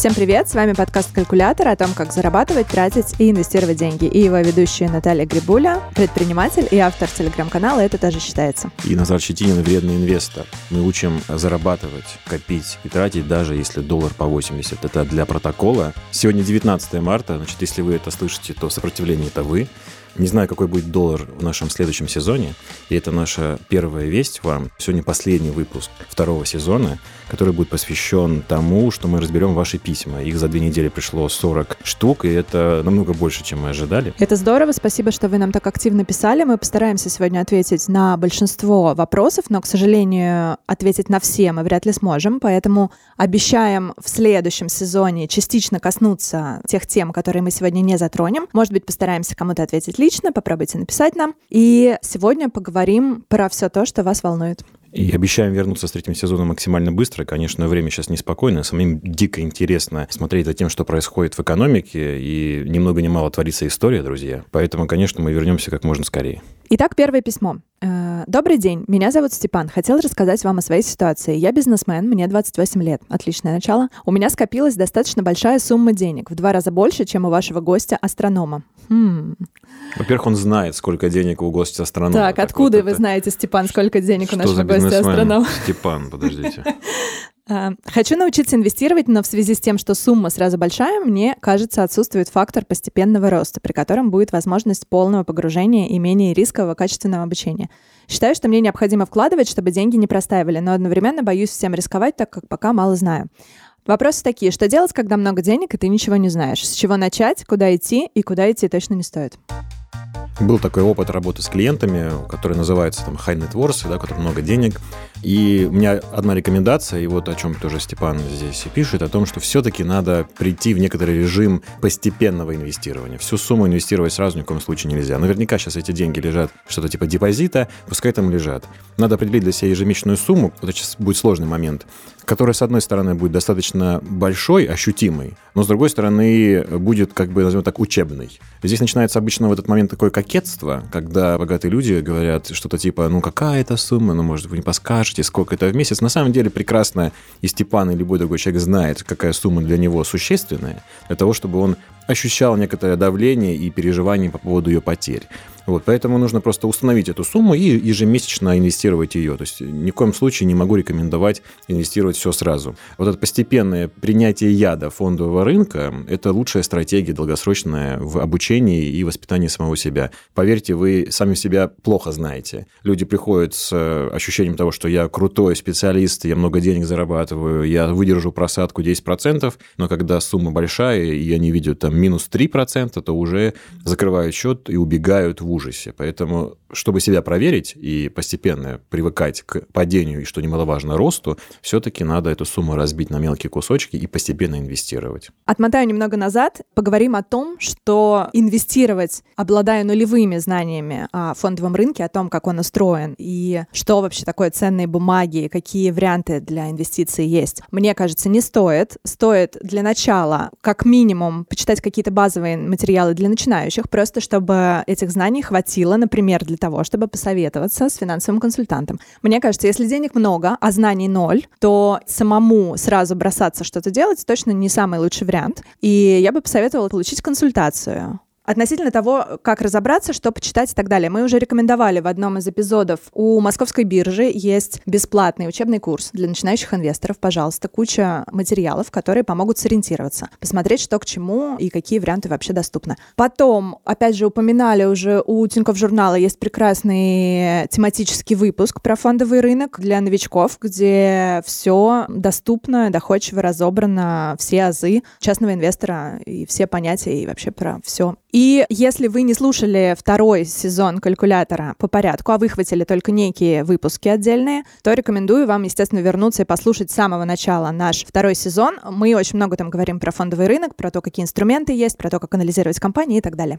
Всем привет, с вами подкаст «Калькулятор» о том, как зарабатывать, тратить и инвестировать деньги. И его ведущая Наталья Грибуля, предприниматель и автор телеграм-канала «Это даже считается». И Назар Щетинин, вредный инвестор. Мы учим зарабатывать, копить и тратить, даже если доллар по 80. Это для протокола. Сегодня 19 марта, значит, если вы это слышите, то сопротивление это вы. Не знаю, какой будет доллар в нашем следующем сезоне, и это наша первая весть вам. Сегодня последний выпуск второго сезона, который будет посвящен тому, что мы разберем ваши письма. Их за 2 недели пришло 40 штук, и это намного больше, чем мы ожидали. Это здорово, спасибо, что вы нам так активно писали. Мы постараемся сегодня ответить на большинство вопросов, но, к сожалению, ответить на все мы вряд ли сможем, поэтому обещаем в следующем сезоне частично коснуться тех тем, которые мы сегодня не затронем. Может быть, постараемся кому-то ответить лично, попробуйте написать нам. И сегодня поговорим про все то, что вас волнует. И обещаем вернуться с третьим сезоном максимально быстро. Конечно, время сейчас неспокойное. Самим дико интересно смотреть за тем, что происходит в экономике. И ни много ни мало творится история, друзья. Поэтому, конечно, мы вернемся как можно скорее. Итак, первое письмо. «Добрый день, меня зовут Степан. Хотел рассказать вам о своей ситуации. Я бизнесмен, мне 28 лет. Отличное начало. У меня скопилась достаточно большая сумма денег. В 2 раза больше, чем у вашего гостя-астронома». Во-первых, он знает, сколько денег у гостя-астронома. Так, так откуда вот вы знаете, Степан, сколько денег у нашего гостя-астронома? Степан, подождите. Хочу научиться инвестировать, но в связи с тем, что сумма сразу большая, мне кажется, отсутствует фактор постепенного роста, при котором будет возможность полного погружения и менее рискового качественного обучения. Считаю, что мне необходимо вкладывать, чтобы деньги не простаивали, но одновременно боюсь всем рисковать, так как пока мало знаю. Вопросы такие: что делать, когда много денег, и ты ничего не знаешь? С чего начать, куда идти, и куда идти точно не стоит? Был такой опыт работы с клиентами, который называется там high net worth, да, у которых много денег. И у меня одна рекомендация, и вот о чем тоже Степан здесь пишет, о том, что все-таки надо прийти в некоторый режим постепенного инвестирования. Всю сумму инвестировать сразу ни в коем случае нельзя. Наверняка сейчас эти деньги лежат, что-то типа депозита, пускай там лежат. Надо определить для себя ежемесячную сумму, вот сейчас будет сложный момент, которая, с одной стороны, будет достаточно большой, ощутимой, но, с другой стороны, будет, как бы, назовем так, учебной. Здесь начинается обычно в этот момент такое кокетство, когда богатые люди говорят что-то типа: ну, какая это сумма, ну, может, вы не подскажете, сколько это в месяц. На самом деле, прекрасно и Степан, и любой другой человек знает, какая сумма для него существенная, для того, чтобы он ощущал некоторое давление и переживание по поводу ее потерь. Вот, поэтому нужно просто установить эту сумму и ежемесячно инвестировать ее. То есть ни в коем случае не могу рекомендовать инвестировать все сразу. Вот это постепенное принятие яда фондового рынка – это лучшая стратегия долгосрочная в обучении и воспитании самого себя. Поверьте, вы сами себя плохо знаете. Люди приходят с ощущением того, что я крутой специалист, я много денег зарабатываю, я выдержу просадку 10%, но когда сумма большая, и они видят там минус 3%, то уже закрывают счет и убегают в ужасе. Поэтому, чтобы себя проверить и постепенно привыкать к падению и, что немаловажно, росту, все-таки надо эту сумму разбить на мелкие кусочки и постепенно инвестировать. Отмотаю немного назад, поговорим о том, что инвестировать, обладая нулевыми знаниями о фондовом рынке, о том, как он устроен и что вообще такое ценные бумаги, какие варианты для инвестиций есть, мне кажется, не стоит. Стоит для начала, как минимум, почитать какие-то базовые материалы для начинающих, просто чтобы этих знаний хватило, например, для того, чтобы посоветоваться с финансовым консультантом. Мне кажется, если денег много, а знаний ноль, то самому сразу бросаться что-то делать точно не самый лучший вариант. И я бы посоветовала получить консультацию относительно того, как разобраться, что почитать и так далее. Мы уже рекомендовали в одном из эпизодов. У Московской биржи есть бесплатный учебный курс для начинающих инвесторов. Пожалуйста, куча материалов, которые помогут сориентироваться, посмотреть, что к чему и какие варианты вообще доступны. Потом, опять же, упоминали уже, у Тинькофф журнала есть прекрасный тематический выпуск про фондовый рынок для новичков, где все доступно, доходчиво разобрано, все азы частного инвестора и все понятия и вообще про все. И если вы не слушали второй сезон «Калькулятора» по порядку, а выхватили только некие выпуски отдельные, то рекомендую вам, естественно, вернуться и послушать с самого начала наш второй сезон. Мы очень много там говорим про фондовый рынок, про то, какие инструменты есть, про то, как анализировать компании и так далее.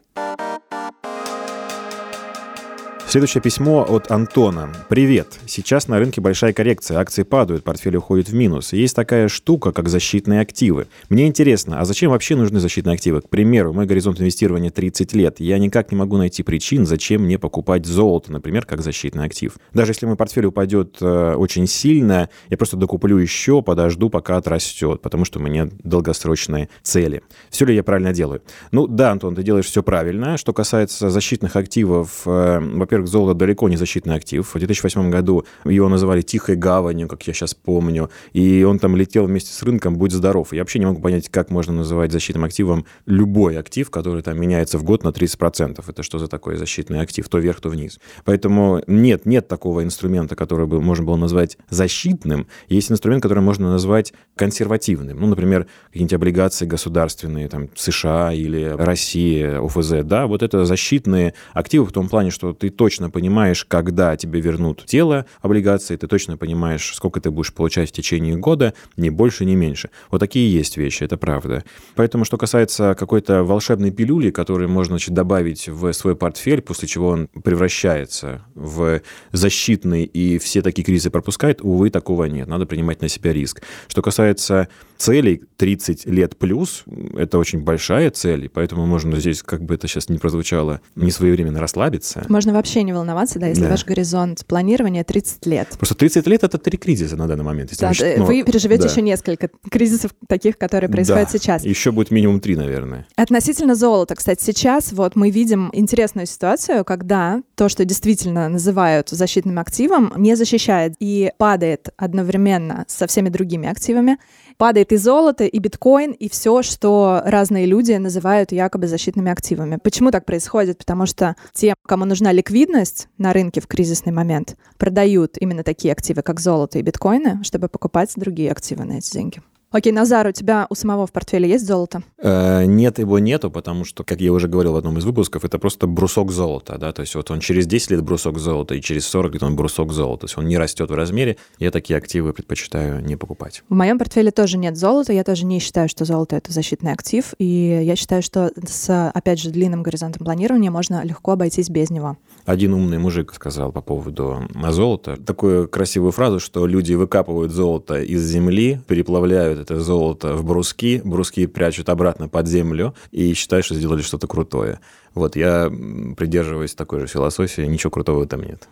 Следующее письмо от Антона. «Привет. Сейчас на рынке большая коррекция. Акции падают, портфель уходит в минус. Есть такая штука, как защитные активы. Мне интересно, а зачем вообще нужны защитные активы? К примеру, мой горизонт инвестирования 30 лет. Я никак не могу найти причин, зачем мне покупать золото, например, как защитный актив. Даже если мой портфель упадет очень сильно, я просто докуплю еще, подожду, пока отрастет, потому что у меня долгосрочные цели. Все ли я правильно делаю?» Ну да, Антон, ты делаешь все правильно. Что касается защитных активов, во-первых, золото далеко не защитный актив. В 2008 году его называли «тихой гаванью», как я сейчас помню, и он там летел вместе с рынком, будь здоров. Я вообще не могу понять, как можно называть защитным активом любой актив, который там меняется в год на 30%. Это что за такой защитный актив? То вверх, то вниз. Поэтому нет такого инструмента, который бы можно было назвать защитным. Есть инструмент, который можно назвать консервативным. Ну, например, какие-нибудь облигации государственные, там, США или Россия, ОФЗ. Да, вот это защитные активы в том плане, что ты точно понимаешь, когда тебе вернут тело облигации, ты точно понимаешь, сколько ты будешь получать в течение года, ни больше, ни меньше. Вот такие есть вещи, это правда. Поэтому, что касается какой-то волшебной пилюли, которую можно, значит, добавить в свой портфель, после чего он превращается в защитный и все такие кризисы пропускает, увы, такого нет. Надо принимать на себя риск. Что касается целей 30 лет плюс, это очень большая цель, поэтому можно здесь, как бы это сейчас не прозвучало, не своевременно расслабиться. Можно вообще не волноваться, да, если ваш горизонт планирования 30 лет. Просто 30 лет — это 3 кризиса на данный момент. Да, вы переживете еще несколько кризисов таких, которые происходят сейчас. Еще будет минимум 3, наверное. Относительно золота, кстати, сейчас вот мы видим интересную ситуацию, когда то, что действительно называют защитным активом, не защищает и падает одновременно со всеми другими активами. Падает и золото, и биткоин, и все, что разные люди называют якобы защитными активами. Почему так происходит? Потому что тем, кому нужна ликвидность на рынке в кризисный момент, продают именно такие активы, как золото и биткоины, чтобы покупать другие активы на эти деньги. Окей, Назар, у тебя у самого в портфеле есть золото? Нет, его нету, потому что, как я уже говорил в одном из выпусков, это просто брусок золота, да, то есть вот он через 10 лет брусок золота, и через 40 лет он брусок золота, то есть он не растет в размере, я такие активы предпочитаю не покупать. В моем портфеле тоже нет золота, я тоже не считаю, что золото – это защитный актив, и я считаю, что с, опять же, длинным горизонтом планирования можно легко обойтись без него. Один умный мужик сказал по поводу золота такую красивую фразу, что люди выкапывают золото из земли, переплавляют это золото в бруски, бруски прячут обратно под землю и считают, что сделали что-то крутое. Вот я придерживаюсь такой же философии, ничего крутого там нет.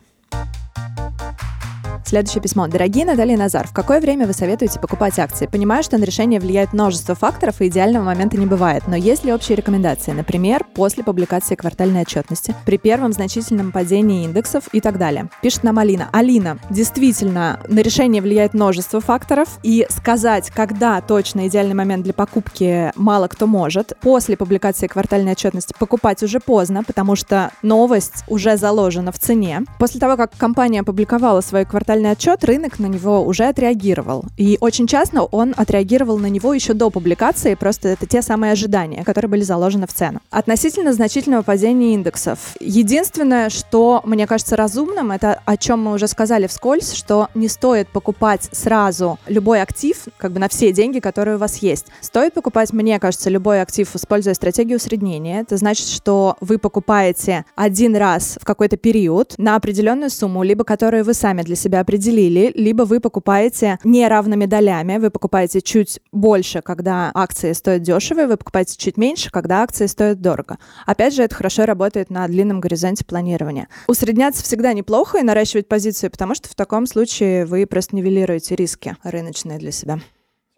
Следующее письмо. Дорогие Наталья и Назар, в какое время вы советуете покупать акции? Понимаю, что на решение влияет множество факторов и идеального момента не бывает, но есть ли общие рекомендации? Например, после публикации квартальной отчетности, при первом значительном падении индексов и так далее. Пишет нам Алина. Алина, действительно, на решение влияет множество факторов, и сказать, когда точно идеальный момент для покупки, мало кто может. После публикации квартальной отчетности покупать уже поздно, потому что новость уже заложена в цене. После того, как компания опубликовала свою квартальную отчет, рынок на него уже отреагировал. И очень часто он отреагировал на него еще до публикации, просто это те самые ожидания, которые были заложены в цену. Относительно значительного падения индексов. Единственное, что мне кажется разумным, это о чем мы уже сказали вскользь, что не стоит покупать сразу любой актив, как бы на все деньги, которые у вас есть. Стоит покупать, мне кажется, любой актив, используя стратегию усреднения. Это значит, что вы покупаете один раз в какой-то период на определенную сумму, либо которую вы сами для себя определили, либо вы покупаете неравными долями, вы покупаете чуть больше, когда акции стоят дешево, вы покупаете чуть меньше, когда акции стоят дорого. Опять же, это хорошо работает на длинном горизонте планирования. Усредняться всегда неплохо и наращивать позицию, потому что в таком случае вы просто нивелируете риски рыночные для себя.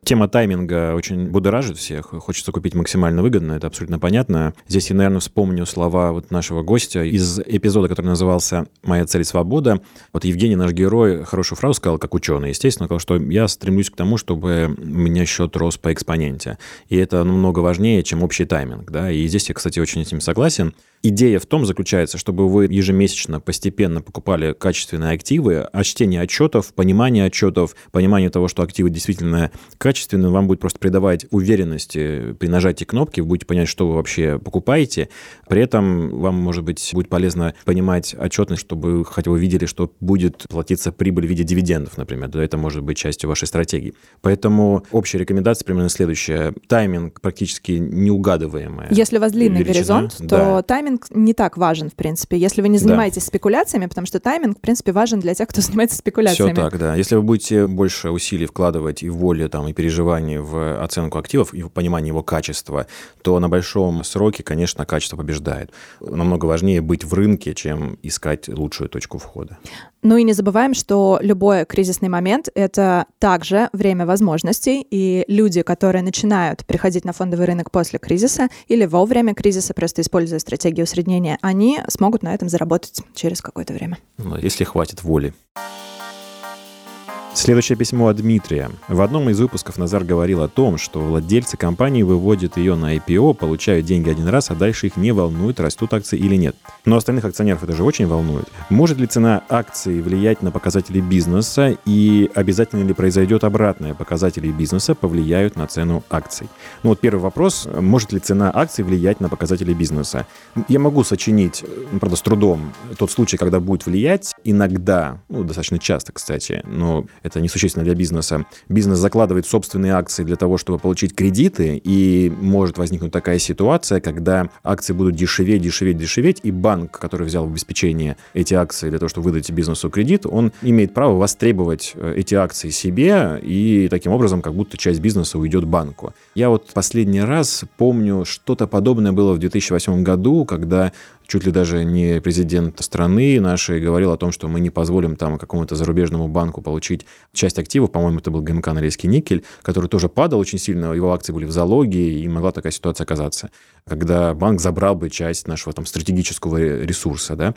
Тема тайминга очень будоражит всех. Хочется купить максимально выгодно, это абсолютно понятно. Здесь я, наверное, вспомню слова вот нашего гостя из эпизода, который назывался «Моя цель – свобода». Вот Евгений, наш герой, хорошую фразу сказал, как ученый, естественно, сказал, что я стремлюсь к тому, чтобы у меня счет рос по экспоненте. И это намного важнее, чем общий тайминг. Да? И здесь я, кстати, очень с ним согласен. Идея в том заключается, чтобы вы ежемесячно постепенно покупали качественные активы, а чтение отчетов, понимание того, что активы действительно качественные, качественную, вам будет просто придавать уверенности при нажатии кнопки, вы будете понять, что вы вообще покупаете. При этом вам, может быть, будет полезно понимать отчетность, чтобы вы хотя бы видели, что будет платиться прибыль в виде дивидендов, например. Это может быть частью вашей стратегии. Поэтому общая рекомендация примерно следующая. Тайминг практически неугадываемая. Если у вас длинный горизонт, то тайминг не так важен, в принципе. Если вы не занимаетесь спекуляциями, потому что тайминг, в принципе, важен для тех, кто занимается спекуляциями. Все так, да. Если вы будете больше усилий вкладывать и воли, там, и переживаний в оценку активов и в понимание его качества, то на большом сроке, конечно, качество побеждает. Намного важнее быть в рынке, чем искать лучшую точку входа. Ну и не забываем, что любой кризисный момент – это также время возможностей, и люди, которые начинают приходить на фондовый рынок после кризиса или во время кризиса, просто используя стратегию усреднения, они смогут на этом заработать через какое-то время. Если хватит воли. Следующее письмо от Дмитрия. В одном из выпусков Назар говорил о том, что владельцы компании выводят ее на IPO, получают деньги один раз, а дальше их не волнует, растут акции или нет. Но остальных акционеров это же очень волнует. Может ли цена акций влиять на показатели бизнеса, и обязательно ли произойдет обратное? Показатели бизнеса повлияют на цену акций. Ну вот первый вопрос. Может ли цена акций влиять на показатели бизнеса? Я могу сочинить, правда, с трудом, тот случай, когда будет влиять. Иногда, достаточно часто, кстати, но это несущественно для бизнеса. Бизнес закладывает собственные акции для того, чтобы получить кредиты, и может возникнуть такая ситуация, когда акции будут дешеветь, и банк, который взял в обеспечение эти акции для того, чтобы выдать бизнесу кредит, он имеет право востребовать эти акции себе, и таким образом как будто часть бизнеса уйдет банку. Я вот последний раз помню, что-то подобное было в 2008 году, когда чуть ли даже не президент страны нашей говорил о том, что мы не позволим там какому-то зарубежному банку получить часть активов. По-моему, это был ГМК Норильский никель, который тоже падал очень сильно, его акции были в залоге, и могла такая ситуация оказаться, когда банк забрал бы часть нашего там стратегического ресурса. Да?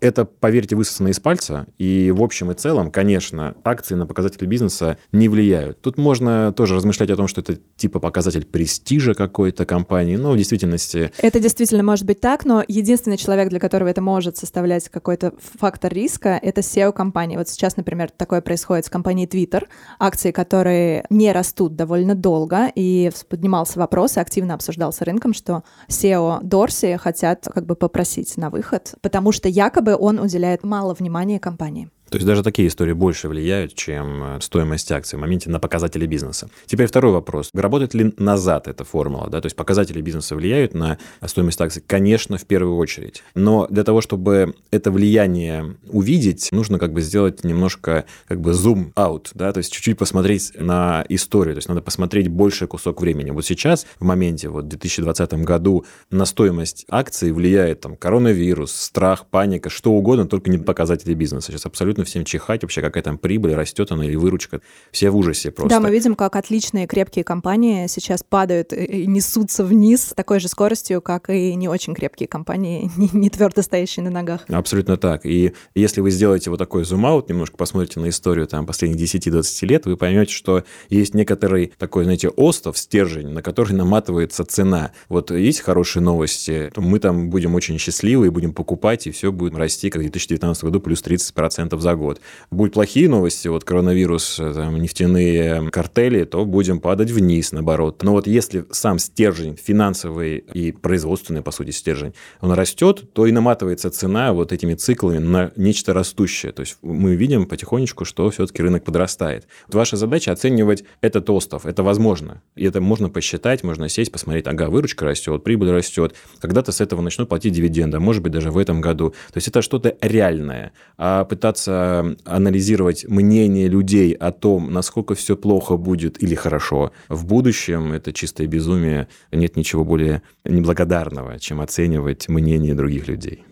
Это, поверьте, высосано из пальца, и в общем и целом, конечно, акции на показатели бизнеса не влияют. Тут можно тоже размышлять о том, что это типа показатель престижа какой-то компании, но в действительности... Это действительно может быть так, но единственный человек, для которого это может составлять какой-то фактор риска, это SEO-компании. Вот сейчас, например, такое происходит с компанией Twitter, акции, которые не растут довольно долго, и поднимался вопрос, и активно обсуждался рынком, что SEO Дорси хотят как бы попросить на выход, потому что якобы он уделяет мало внимания компании. То есть даже такие истории больше влияют, чем стоимость акций в моменте на показатели бизнеса. Теперь второй вопрос. Работает ли назад эта формула? Да? То есть показатели бизнеса влияют на стоимость акций? Конечно, в первую очередь. Но для того, чтобы это влияние увидеть, нужно как бы сделать немножко как бы зум-аут, да? То есть чуть-чуть посмотреть на историю. То есть надо посмотреть больше кусок времени. Вот сейчас, в моменте, в 2020 году на стоимость акций влияет там, коронавирус, страх, паника, что угодно, только не показатели бизнеса. Сейчас абсолютно всем чихать вообще, какая там прибыль, растет она или выручка. Все в ужасе просто. Да, мы видим, как отличные, крепкие компании сейчас падают и несутся вниз с такой же скоростью, как и не очень крепкие компании, не твердо стоящие на ногах. Абсолютно так. И если вы сделаете вот такой зум-аут, немножко посмотрите на историю там, последних 10-20 лет, вы поймете, что есть некоторый такой, знаете, остов, стержень, на который наматывается цена. Вот есть хорошие новости, мы там будем очень счастливы и будем покупать, и все будет расти, как в 2019 году, плюс 30% за год. Будут плохие новости, вот коронавирус, там, нефтяные картели, то будем падать вниз, наоборот. Но вот если сам стержень, финансовый и производственный, по сути, стержень, он растет, то и наматывается цена вот этими циклами на нечто растущее. То есть мы видим потихонечку, что все-таки рынок подрастает. Ваша задача оценивать этот остов, это возможно. И это можно посчитать, можно сесть, посмотреть, ага, выручка растет, прибыль растет, когда-то с этого начнут платить дивиденды, может быть, даже в этом году. То есть это что-то реальное. А пытаться анализировать мнение людей о том, насколько все плохо будет или хорошо в будущем, это чистое безумие. Нет ничего более неблагодарного, чем оценивать мнение других людей.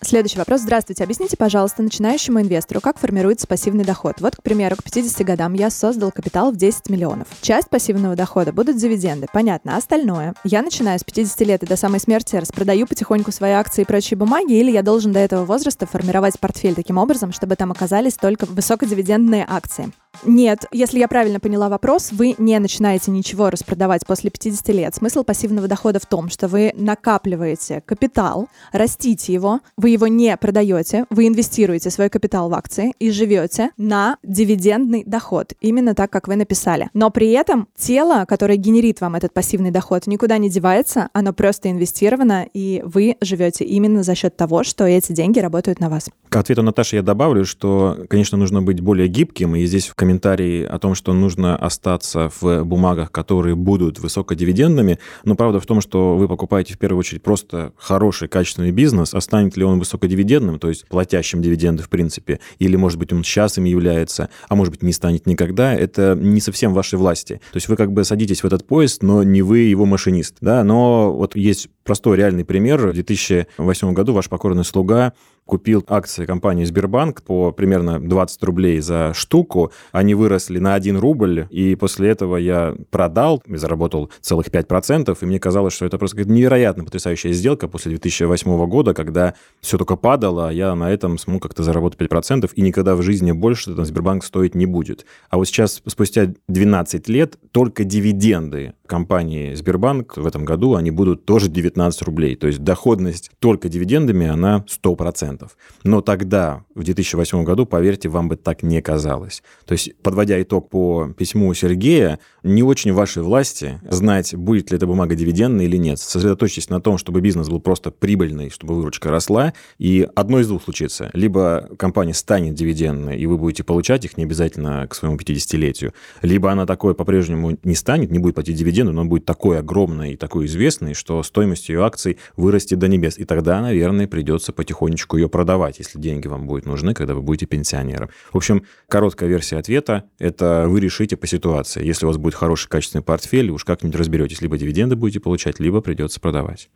Следующий вопрос. Здравствуйте. Объясните, пожалуйста, начинающему инвестору, как формируется пассивный доход. Вот, к примеру, к 50 годам я создал капитал в 10 миллионов. Часть пассивного дохода будут дивиденды. Понятно. Остальное. Я начинаю с 50 лет и до самой смерти распродаю потихоньку свои акции и прочие бумаги, или я должен до этого возраста формировать портфель таким образом, чтобы там оказались только высокодивидендные акции. Нет, если я правильно поняла вопрос, вы не начинаете ничего распродавать после 50 лет. Смысл пассивного дохода в том, что вы накапливаете капитал, растите его, вы его не продаете, вы инвестируете свой капитал в акции и живете на дивидендный доход, именно так, как вы написали. Но при этом тело, которое генерит вам этот пассивный доход, никуда не девается, оно просто инвестировано, и вы живете именно за счет того, что эти деньги работают на вас. К ответу Наташи я добавлю, что, конечно, нужно быть более гибким, и здесь в комментарии о том, что нужно остаться в бумагах, которые будут высокодивидендными, но правда в том, что вы покупаете в первую очередь просто хороший, качественный бизнес, а станет ли он высокодивидендным, то есть платящим дивиденды в принципе, или, может быть, он сейчас им является, а может быть, не станет никогда, это не совсем в вашей власти. То есть вы как бы садитесь в этот поезд, но не вы его машинист, да, но вот есть простой реальный пример. В 2008 году ваш покорный слуга купил акции компании Сбербанк по примерно 20 рублей за штуку. Они выросли на 1 рубль, и после этого я продал и заработал целых 5%, и мне казалось, что это просто невероятно потрясающая сделка после 2008 года, когда все только падало, а я на этом смог как-то заработать 5%, и никогда в жизни больше там Сбербанк стоить не будет. А вот сейчас, спустя 12 лет, только дивиденды компании Сбербанк в этом году, они будут тоже 19 рублей. То есть доходность только дивидендами, она 100%. Но тогда, в 2008 году, поверьте, вам бы так не казалось. То есть, подводя итог по письму Сергея, не очень в вашей власти знать, будет ли эта бумага дивидендной или нет. Сосредоточьтесь на том, чтобы бизнес был просто прибыльный, чтобы выручка росла. И одно из двух случится. Либо компания станет дивидендной, и вы будете получать их не обязательно к своему 50-летию. Либо она такой по-прежнему не станет, не будет платить дивиденды, но будет такой огромной и такой известной, что стоимость ее акций вырастет до небес. И тогда, наверное, придется потихонечку ее продавать, если деньги вам будут нужны, когда вы будете пенсионером. В общем, короткая версия ответа – это вы решите по ситуации. Если у вас будет хороший, качественный портфель, уж как-нибудь разберетесь. Либо дивиденды будете получать, либо придется продавать.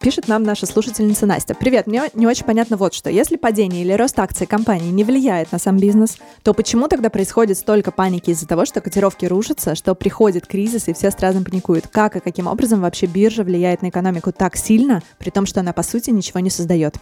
Пишет нам наша слушательница Настя. Привет, мне не очень понятно вот что. Если падение или рост акций компании не влияет на сам бизнес, то почему тогда происходит столько паники из-за того, что котировки рушатся, что приходит кризис и все страшно паникуют? Как и каким образом вообще биржа влияет на экономику так сильно, при том, что она по сути ничего не создает?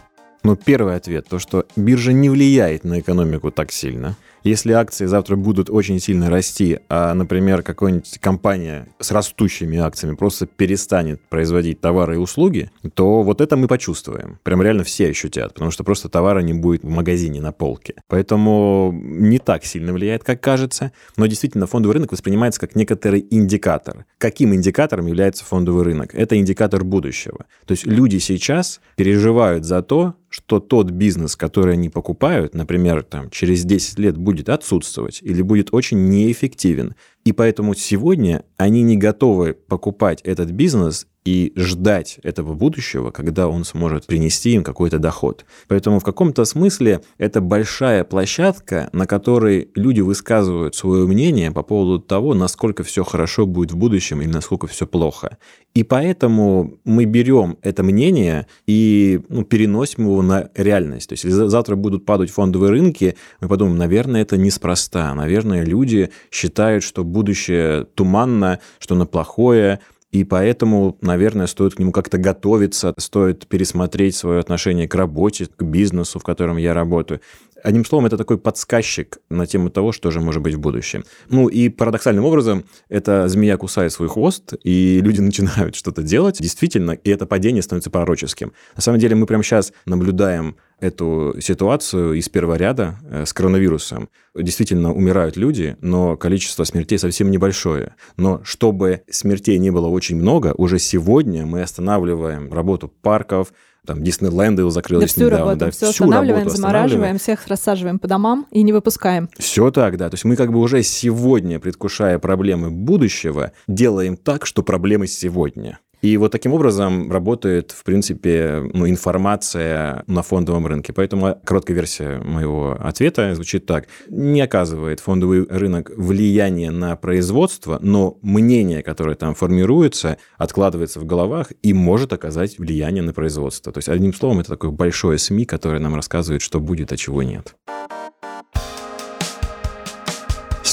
Ну, первый ответ, то, что биржа не влияет на экономику так сильно. Если акции завтра будут очень сильно расти, а, например, какая-нибудь компания с растущими акциями просто перестанет производить товары и услуги, то вот это мы почувствуем. Прям реально все ощутят, потому что просто товара не будет в магазине на полке. Поэтому не так сильно влияет, как кажется. Но действительно фондовый рынок воспринимается как некоторый индикатор. Каким индикатором является фондовый рынок? Это индикатор будущего. То есть люди сейчас переживают за то, что тот бизнес, который они покупают, например, там, через 10 лет будет отсутствовать или будет очень неэффективен. И поэтому сегодня они не готовы покупать этот бизнес и ждать этого будущего, когда он сможет принести им какой-то доход. Поэтому в каком-то смысле это большая площадка, на которой люди высказывают свое мнение по поводу того, насколько все хорошо будет в будущем или насколько все плохо. И поэтому мы берем это мнение и переносим его на реальность. То есть, если завтра будут падать фондовые рынки, мы подумаем, наверное, это неспроста. Наверное, люди считают, что будущее туманно, что оно плохое. И поэтому, наверное, стоит к нему как-то готовиться, стоит пересмотреть свое отношение к работе, к бизнесу, в котором я работаю. Одним словом, это такой подсказчик на тему того, что же может быть в будущем. Ну и парадоксальным образом, эта змея кусает свой хвост, и люди начинают что-то делать, действительно, и это падение становится пророческим. На самом деле, мы прямо сейчас наблюдаем эту ситуацию из первого ряда с коронавирусом. Действительно, умирают люди, но количество смертей совсем небольшое. Но чтобы смертей не было очень много, уже сегодня мы останавливаем работу парков, там Диснейленд закрылись недавно. Да, все останавливаем, замораживаем, всех рассаживаем по домам и не выпускаем. Все так, да. То есть мы как бы уже сегодня, предвкушая проблемы будущего, делаем так, что проблемы сегодня. И вот таким образом работает, в принципе, информация на фондовом рынке. Поэтому короткая версия моего ответа звучит так. Не оказывает фондовый рынок влияния на производство, но мнение, которое там формируется, откладывается в головах и может оказать влияние на производство. То есть, одним словом, это такое большое СМИ, которое нам рассказывает, что будет, а чего нет.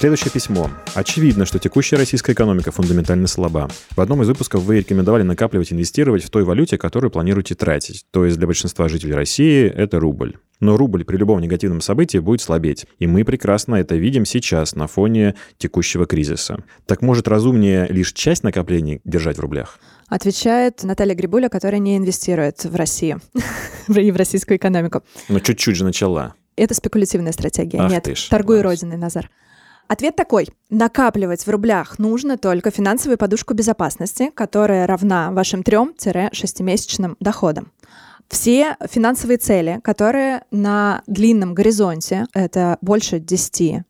Следующее письмо. Очевидно, что текущая российская экономика фундаментально слаба. В одном из выпусков вы рекомендовали накапливать и инвестировать в той валюте, которую планируете тратить. То есть для большинства жителей России это рубль. Но рубль при любом негативном событии будет слабеть. И мы прекрасно это видим сейчас на фоне текущего кризиса. Так может разумнее лишь часть накоплений держать в рублях? Отвечает Наталья Грибуля, которая не инвестирует в Россию и в российскую экономику. Но чуть-чуть же начала. Это спекулятивная стратегия. Нет, торгуй родиной, Назар. Ответ такой. Накапливать в рублях нужно только финансовую подушку безопасности, которая равна вашим 3-6-месячным доходам. Все финансовые цели, которые на длинном горизонте, это больше 10-15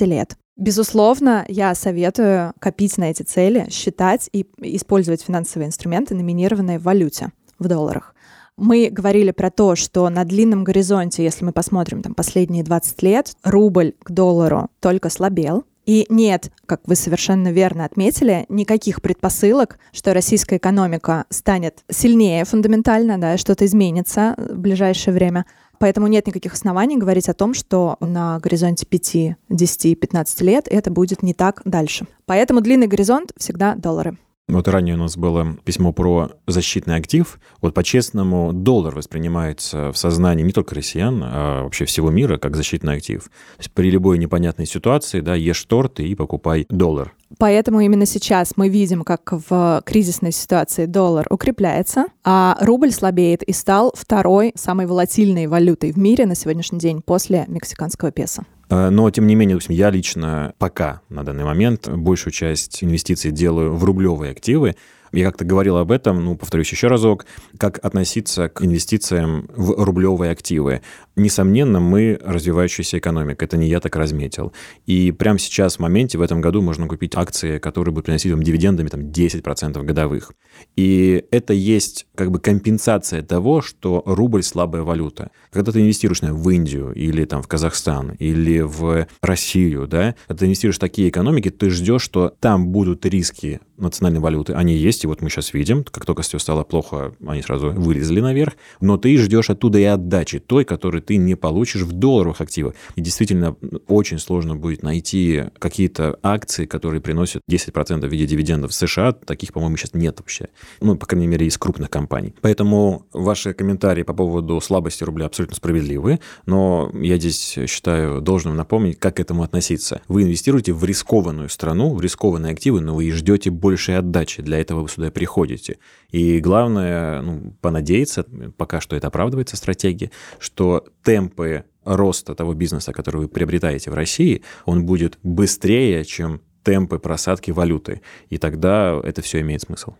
лет. Безусловно, я советую копить на эти цели, считать и использовать финансовые инструменты, номинированные в валюте, в долларах. Мы говорили про то, что на длинном горизонте, если мы посмотрим там, последние 20 лет, рубль к доллару только слабел. И нет, как вы совершенно верно отметили, никаких предпосылок, что российская экономика станет сильнее фундаментально, да, что-то изменится в ближайшее время. Поэтому нет никаких оснований говорить о том, что на горизонте 5, 10, 15 лет это будет не так дальше. Поэтому длинный горизонт всегда доллары. Вот ранее у нас было письмо про защитный актив. Вот по-честному доллар воспринимается в сознании не только россиян, а вообще всего мира как защитный актив. То есть при любой непонятной ситуации, да, ешь торт и покупай доллар. Поэтому именно сейчас мы видим, как в кризисной ситуации доллар укрепляется, а рубль слабеет и стал второй самой волатильной валютой в мире на сегодняшний день после мексиканского песо. Но, тем не менее, допустим, я лично пока на данный момент большую часть инвестиций делаю в рублевые активы. Я как-то говорил об этом, повторюсь еще разок, как относиться к инвестициям в рублевые активы. Несомненно, мы развивающаяся экономика, это не я так разметил. И прямо сейчас, в моменте, в этом году можно купить акции, которые будут приносить вам дивидендами 10% годовых. И это есть как бы компенсация того, что рубль слабая валюта. Когда ты инвестируешь в Индию или там, в Казахстан или в Россию, да, когда ты инвестируешь в такие экономики, ты ждешь, что там будут риски национальной валюты, они есть, и вот мы сейчас видим, как только все стало плохо, они сразу вылезли наверх, но ты ждешь оттуда и отдачи той, которую ты не получишь в долларовых активах. И действительно очень сложно будет найти какие-то акции, которые приносят 10% в виде дивидендов в США, таких, по-моему, сейчас нет вообще, по крайней мере, из крупных компаний. Поэтому ваши комментарии по поводу слабости рубля абсолютно справедливы, но я здесь считаю должным напомнить, как к этому относиться. Вы инвестируете в рискованную страну, в рискованные активы, но вы и ждете большей отдачи, для этого вы сюда приходите. И главное, понадеяться, пока что это оправдывается стратегия, что темпы роста того бизнеса, который вы приобретаете в России, он будет быстрее, чем темпы просадки валюты. И тогда это все имеет смысл.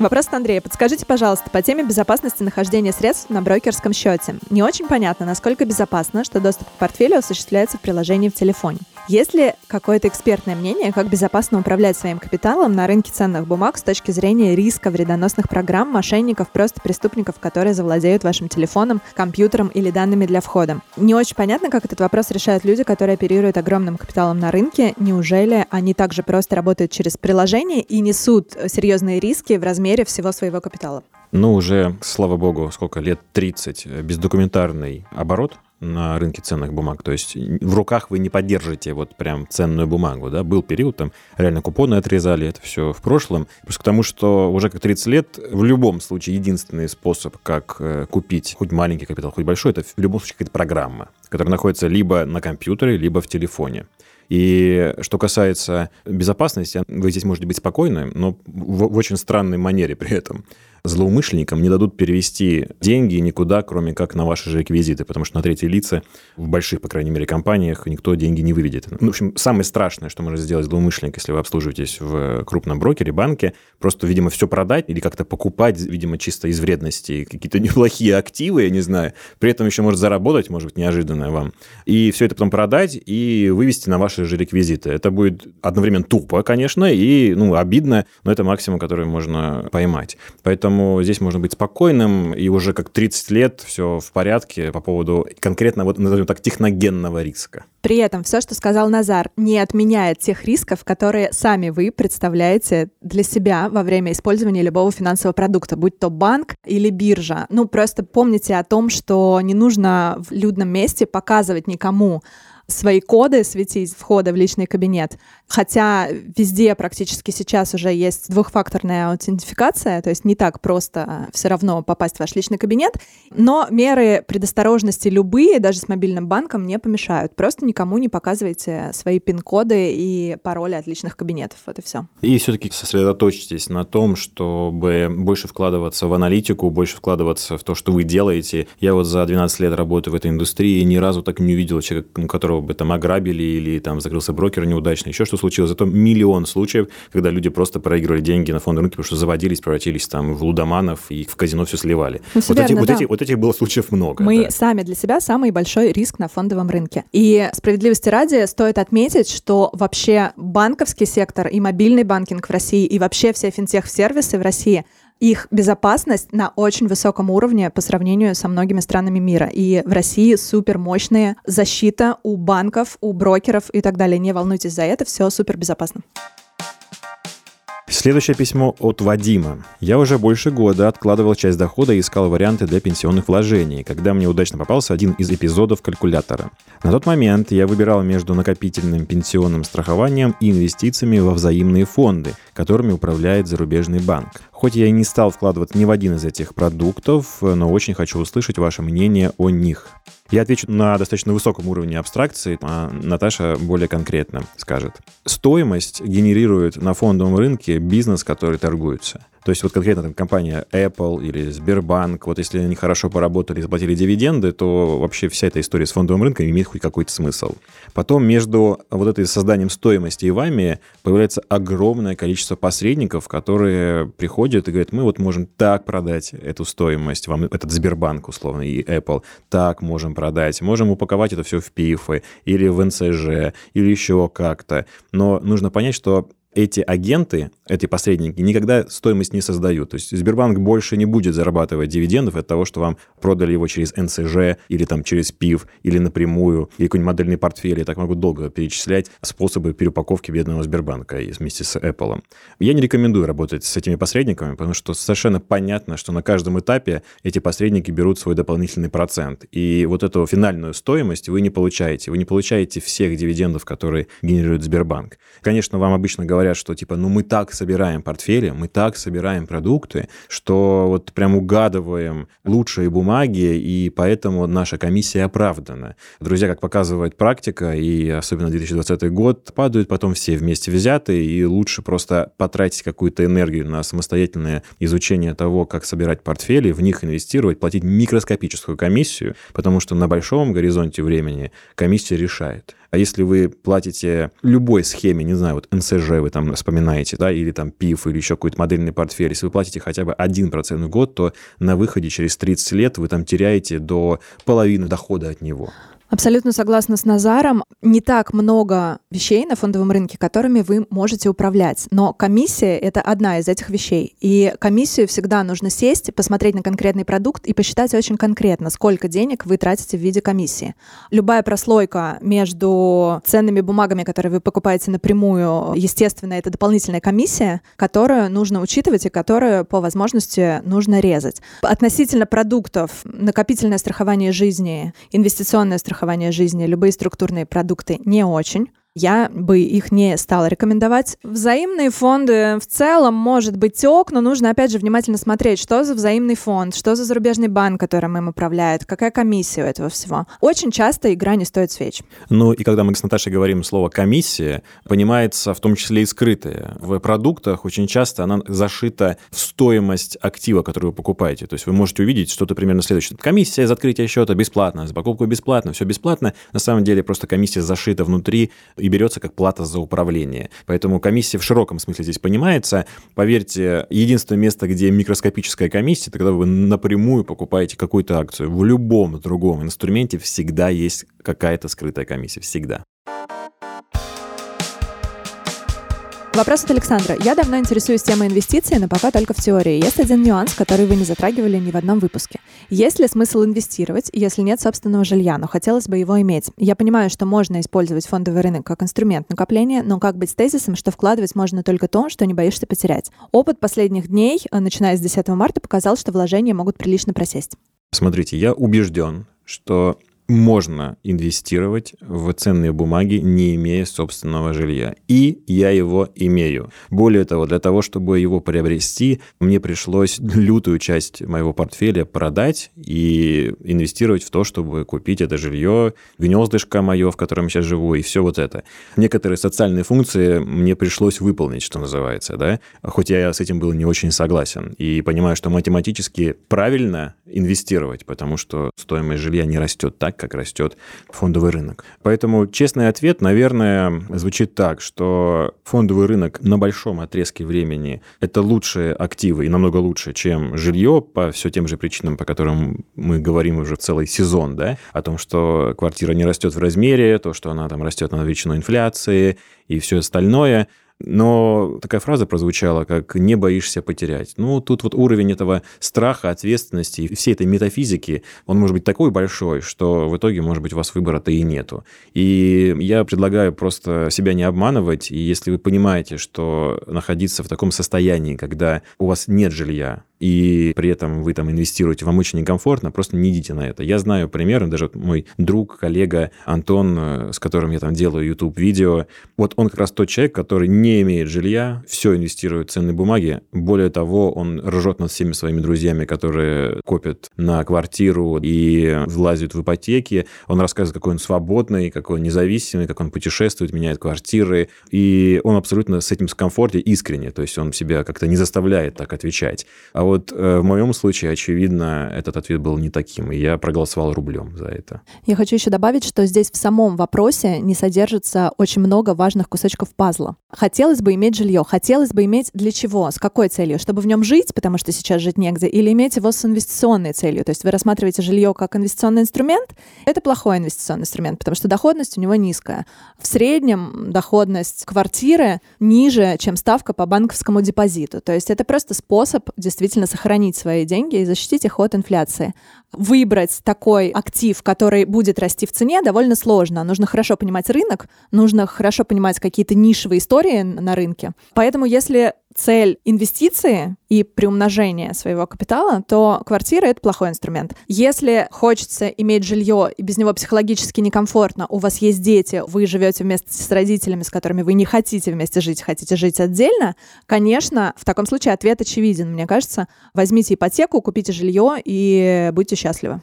Вопрос от Андрея. Подскажите, пожалуйста, по теме безопасности нахождения средств на брокерском счете. Не очень понятно, насколько безопасно, что доступ к портфелю осуществляется в приложении в телефоне. Есть ли какое-то экспертное мнение, как безопасно управлять своим капиталом на рынке ценных бумаг с точки зрения риска вредоносных программ, мошенников, просто преступников, которые завладеют вашим телефоном, компьютером или данными для входа? Не очень понятно, как этот вопрос решают люди, которые оперируют огромным капиталом на рынке. Неужели они также просто работают через приложение и несут серьезные риски в размере всего своего капитала? Уже, слава богу, сколько лет, 30, бездокументарный оборот на рынке ценных бумаг. То есть в руках вы не поддержите вот прям ценную бумагу, да. Был период, там реально купоны отрезали, это все в прошлом. Просто потому, что уже как 30 лет в любом случае единственный способ, как купить хоть маленький капитал, хоть большой, это в любом случае какая-то программа, которая находится либо на компьютере, либо в телефоне. И что касается безопасности, вы здесь можете быть спокойны, но в очень странной манере при этом. Злоумышленникам не дадут перевести деньги никуда, кроме как на ваши же реквизиты, потому что на третьи лица в больших, по крайней мере, компаниях никто деньги не выведет. В общем, самое страшное, что может сделать злоумышленник, если вы обслуживаетесь в крупном брокере, банке, просто, видимо, все продать или как-то покупать, видимо, чисто из вредности какие-то неплохие активы, я не знаю, при этом еще может заработать, может быть, неожиданно вам, и все это потом продать и вывести на ваши же реквизиты. Это будет одновременно тупо, конечно, и, обидно, но это максимум, который можно поймать. Поэтому здесь можно быть спокойным, и уже как 30 лет все в порядке по поводу конкретно, назовем так, техногенного риска. При этом все, что сказал Назар, не отменяет тех рисков, которые сами вы представляете для себя во время использования любого финансового продукта, будь то банк или биржа. Просто помните о том, что не нужно в людном месте показывать никому свои коды светить входа в личный кабинет. Хотя везде практически сейчас уже есть двухфакторная аутентификация, то есть не так просто все равно попасть в ваш личный кабинет, но меры предосторожности любые, даже с мобильным банком, не помешают. Просто никому не показывайте свои пин-коды и пароли от личных кабинетов. Вот и все. И все-таки сосредоточьтесь на том, чтобы больше вкладываться в аналитику, больше вкладываться в то, что вы делаете. Я вот за 12 лет работаю в этой индустрии и ни разу так не увидел человека, которого бы там ограбили или там закрылся брокер неудачно, еще что случилось. Зато миллион случаев, когда люди просто проигрывали деньги на фондовом рынке, потому что заводились, превратились там в лудоманов и в казино все сливали. Ну, вот, верно, этих было случаев много. Мы сами для себя самый большой риск на фондовом рынке. И справедливости ради стоит отметить, что вообще банковский сектор и мобильный банкинг в России и вообще все финтех-сервисы в России – их безопасность на очень высоком уровне по сравнению со многими странами мира. И в России супермощная защита у банков, у брокеров и так далее. Не волнуйтесь за это, все супербезопасно. Следующее письмо от Вадима. «Я уже больше года откладывал часть дохода и искал варианты для пенсионных вложений, когда мне удачно попался один из эпизодов калькулятора. На тот момент я выбирал между накопительным пенсионным страхованием и инвестициями во взаимные фонды, которыми управляет зарубежный банк. Хоть я и не стал вкладывать ни в один из этих продуктов, но очень хочу услышать ваше мнение о них». Я отвечу на достаточно высоком уровне абстракции, а Наташа более конкретно скажет. Стоимость генерирует на фондовом рынке бизнес, который торгуется. То есть вот конкретно там компания Apple или Сбербанк, вот если они хорошо поработали и заплатили дивиденды, то вообще вся эта история с фондовым рынком имеет хоть какой-то смысл. Потом между вот этой созданием стоимости и вами появляется огромное количество посредников, которые приходят и говорят, мы вот можем так продать эту стоимость, вам этот Сбербанк условно и Apple, так можем продать, можем упаковать это все в ПИФы или в НСЖ или еще как-то. Но нужно понять, что эти агенты, эти посредники, никогда стоимость не создают. То есть Сбербанк больше не будет зарабатывать дивидендов от того, что вам продали его через НСЖ или там через ПИФ, или напрямую, или какой-нибудь модельный портфель. Я так могу долго перечислять способы переупаковки бедного Сбербанка вместе с Apple. Я не рекомендую работать с этими посредниками, потому что совершенно понятно, что на каждом этапе эти посредники берут свой дополнительный процент. И вот эту финальную стоимость вы не получаете. Вы не получаете всех дивидендов, которые генерирует Сбербанк. Конечно, вам обычно говорят, что типа, ну мы так собираем портфели, мы так собираем продукты, что вот прям угадываем лучшие бумаги, и поэтому наша комиссия оправдана. Друзья, как показывает практика, и особенно 2020 год, падают потом все вместе взятые, и лучше просто потратить какую-то энергию на самостоятельное изучение того, как собирать портфели, в них инвестировать, платить микроскопическую комиссию, потому что на большом горизонте времени комиссия решает. А если вы платите любой схеме, не знаю, вот НСЖ вы там вспоминаете, да, или там ПИФ, или еще какой-то модельный портфель, если вы платите хотя бы 1% в год, то на выходе через 30 лет вы там теряете до половины дохода от него. Абсолютно согласна с Назаром. Не так много вещей на фондовом рынке, которыми вы можете управлять. Но комиссия — это одна из этих вещей. И комиссию всегда нужно сесть, посмотреть на конкретный продукт и посчитать очень конкретно, сколько денег вы тратите в виде комиссии. Любая прослойка между ценными бумагами, которые вы покупаете напрямую, естественно, это дополнительная комиссия, которую нужно учитывать и которую по возможности нужно резать. Относительно продуктов: накопительное страхование жизни, инвестиционное страхование жизни, любые структурные продукты не очень. Я бы их не стала рекомендовать. Взаимные фонды в целом, может быть, ок, но нужно, опять же, внимательно смотреть, что за взаимный фонд, что за зарубежный банк, которым им управляет, какая комиссия у этого всего. Очень часто игра не стоит свеч. Ну и когда мы с Наташей говорим слово «комиссия», понимается в том числе и скрытая. В продуктах очень часто она зашита в стоимость актива, который вы покупаете. То есть вы можете увидеть что-то примерно следующее. Комиссия за открытие счета бесплатно, за покупку бесплатно, все бесплатно. На самом деле просто комиссия зашита внутри и берется как плата за управление. Поэтому комиссия в широком смысле здесь понимается. Поверьте, единственное место, где микроскопическая комиссия, это когда вы напрямую покупаете какую-то акцию. В любом другом инструменте всегда есть какая-то скрытая комиссия. Всегда. Вопрос от Александра. Я давно интересуюсь темой инвестиций, но пока только в теории. Есть один нюанс, который вы не затрагивали ни в одном выпуске. Есть ли смысл инвестировать, если нет собственного жилья, но хотелось бы его иметь? Я понимаю, что можно использовать фондовый рынок как инструмент накопления, но как быть с тезисом, что вкладывать можно только то, что не боишься потерять? Опыт последних дней, начиная с 10 марта, показал, что вложения могут прилично просесть. Смотрите, я убежден, что можно инвестировать в ценные бумаги, не имея собственного жилья. И я его имею. Более того, для того, чтобы его приобрести, мне пришлось лютую часть моего портфеля продать и инвестировать в то, чтобы купить это жилье, гнездышко мое, в котором я сейчас живу, и все вот это. Некоторые социальные функции мне пришлось выполнить, что называется, да? Хоть я с этим был не очень согласен. И понимаю, что математически правильно инвестировать, потому что стоимость жилья не растет так, как растет фондовый рынок. Поэтому честный ответ, наверное, звучит так, что фондовый рынок на большом отрезке времени – это лучшие активы и намного лучше, чем жилье, по все тем же причинам, по которым мы говорим уже целый сезон, да, о том, что квартира не растет в размере, то, что она там растет на величину инфляции и все остальное. Но такая фраза прозвучала, как «не боишься потерять». Ну, тут вот уровень этого страха, ответственности и всей этой метафизики, он может быть такой большой, что в итоге, может быть, у вас выбора-то и нету. И я предлагаю просто себя не обманывать. И если вы понимаете, что находиться в таком состоянии, когда у вас нет жилья, и при этом вы там инвестируете, вам очень некомфортно, просто не идите на это. Я знаю примеры, даже мой друг, коллега Антон, с которым я там делаю YouTube-видео, вот он как раз тот человек, который не имеет жилья, все инвестирует в ценные бумаги, более того, он ржет над всеми своими друзьями, которые копят на квартиру и влазят в ипотеки, он рассказывает, какой он свободный, какой он независимый, как он путешествует, меняет квартиры, и он абсолютно с этим в комфорте искренне, то есть он себя как-то не заставляет так отвечать. А вот в моем случае, очевидно, этот ответ был не таким, и я проголосовал рублем за это. Я хочу еще добавить, что здесь в самом вопросе не содержится очень много важных кусочков пазла. Хотелось бы иметь жилье, хотелось бы иметь для чего, с какой целью? Чтобы в нем жить, потому что сейчас жить негде, или иметь его с инвестиционной целью? То есть вы рассматриваете жилье как инвестиционный инструмент, это плохой инвестиционный инструмент, потому что доходность у него низкая. В среднем доходность квартиры ниже, чем ставка по банковскому депозиту. То есть это просто способ действительно сохранить свои деньги и защитить их от инфляции. Выбрать такой актив, который будет расти в цене, довольно сложно. Нужно хорошо понимать рынок, нужно хорошо понимать какие-то нишевые истории на рынке. Поэтому если цель инвестиции и приумножения своего капитала, то квартира — это плохой инструмент. Если хочется иметь жилье и без него психологически некомфортно, у вас есть дети, вы живете вместе с родителями, с которыми вы не хотите вместе жить, хотите жить отдельно, конечно, в таком случае ответ очевиден. Мне кажется, возьмите ипотеку, купите жилье и будьте счастливы.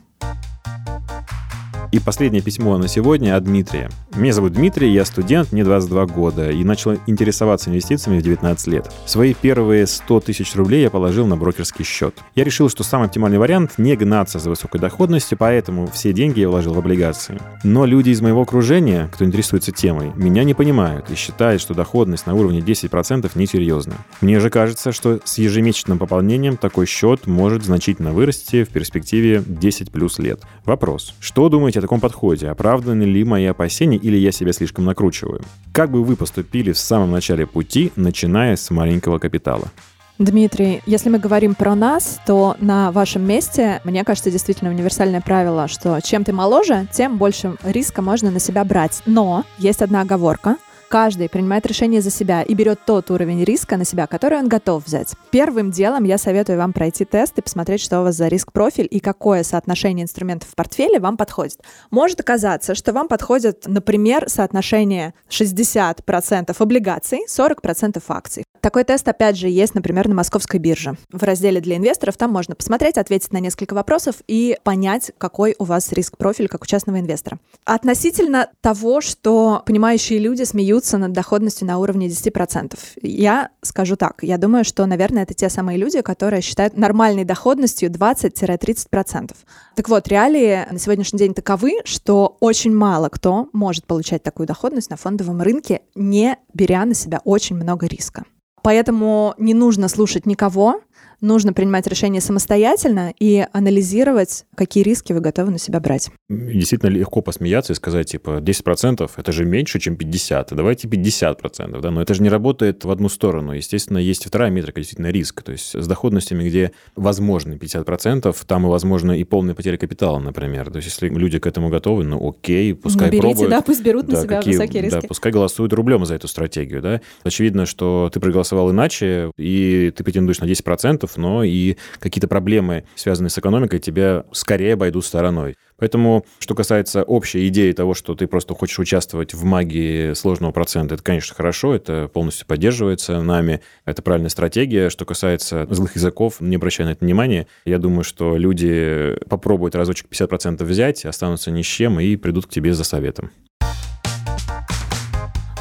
И последнее письмо на сегодня от Дмитрия. Меня зовут Дмитрий, я студент, мне 22 года, и начал интересоваться инвестициями в 19 лет. Свои первые 100 тысяч рублей я положил на брокерский счет. Я решил, что самый оптимальный вариант — не гнаться за высокой доходностью, поэтому все деньги я вложил в облигации. Но люди из моего окружения, кто интересуется темой, меня не понимают и считают, что доходность на уровне 10% несерьезна. Мне же кажется, что с ежемесячным пополнением такой счет может значительно вырасти в перспективе 10 плюс лет. Вопрос. Что думаете о таком подходе? Оправданы ли мои опасения или я себя слишком накручиваю? Как бы вы поступили в самом начале пути, начиная с маленького капитала? Дмитрий, если мы говорим про нас, то на вашем месте, мне кажется, действительно универсальное правило, что чем ты моложе, тем больше риска можно на себя брать. Но есть одна оговорка. Каждый принимает решение за себя и берет тот уровень риска на себя, который он готов взять. Первым делом я советую вам пройти тест и посмотреть, что у вас за риск-профиль и какое соотношение инструментов в портфеле вам подходит. Может оказаться, что вам подходит, например, соотношение 60% облигаций, 40% акций. Такой тест, опять же, есть, например, на Московской бирже. В разделе для инвесторов там можно посмотреть, ответить на несколько вопросов и понять, какой у вас риск-профиль как у частного инвестора. Относительно того, что понимающие люди смеются над доходностью на уровне 10%. Я скажу так, я думаю, что, наверное, это те самые люди, которые считают нормальной доходностью 20-30%. Так вот, реалии на сегодняшний день таковы, что очень мало кто может получать такую доходность на фондовом рынке, не беря на себя очень много риска. Поэтому не нужно слушать никого, нужно принимать решения самостоятельно и анализировать, какие риски вы готовы на себя брать. Действительно легко посмеяться и сказать, типа, 10% это же меньше, чем 50%, давайте 50%, да, но это же не работает в одну сторону. Естественно, есть вторая метрика, действительно риск, то есть с доходностями, где возможны 50%, там и возможно и полная потеря капитала, например. То есть если люди к этому готовы, ну окей, пускай берите, пробуют. Да, пусть берут на себя высокие риски. Да, пускай голосуют рублем за эту стратегию, да. Очевидно, что ты проголосовал иначе, и ты претендуешь на 10%, но и какие-то проблемы, связанные с экономикой, тебя скорее обойдут стороной. Поэтому, что касается общей идеи того, что ты просто хочешь участвовать в магии сложного процента, это, конечно, хорошо, это полностью поддерживается нами, это правильная стратегия. Что касается злых языков, не обращай на это внимания. Я думаю, что люди попробуют разочек 50% взять, останутся ни с чем и придут к тебе за советом.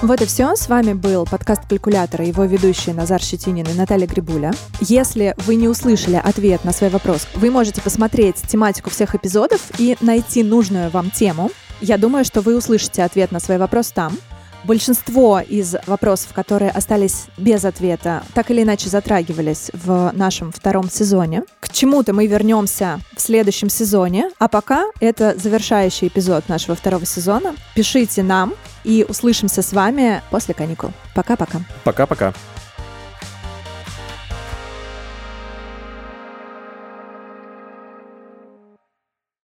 Вот и все. С вами был подкаст «Калькулятор» и его ведущие Назар Щетинин и Наталья Грибуля. Если вы не услышали ответ на свой вопрос, вы можете посмотреть тематику всех эпизодов и найти нужную вам тему. Я думаю, что вы услышите ответ на свой вопрос там. Большинство из вопросов, которые остались без ответа, так или иначе затрагивались в нашем втором сезоне. К чему-то мы вернемся в следующем сезоне, а пока это завершающий эпизод нашего второго сезона. Пишите нам и услышимся с вами после каникул. Пока-пока. Пока-пока.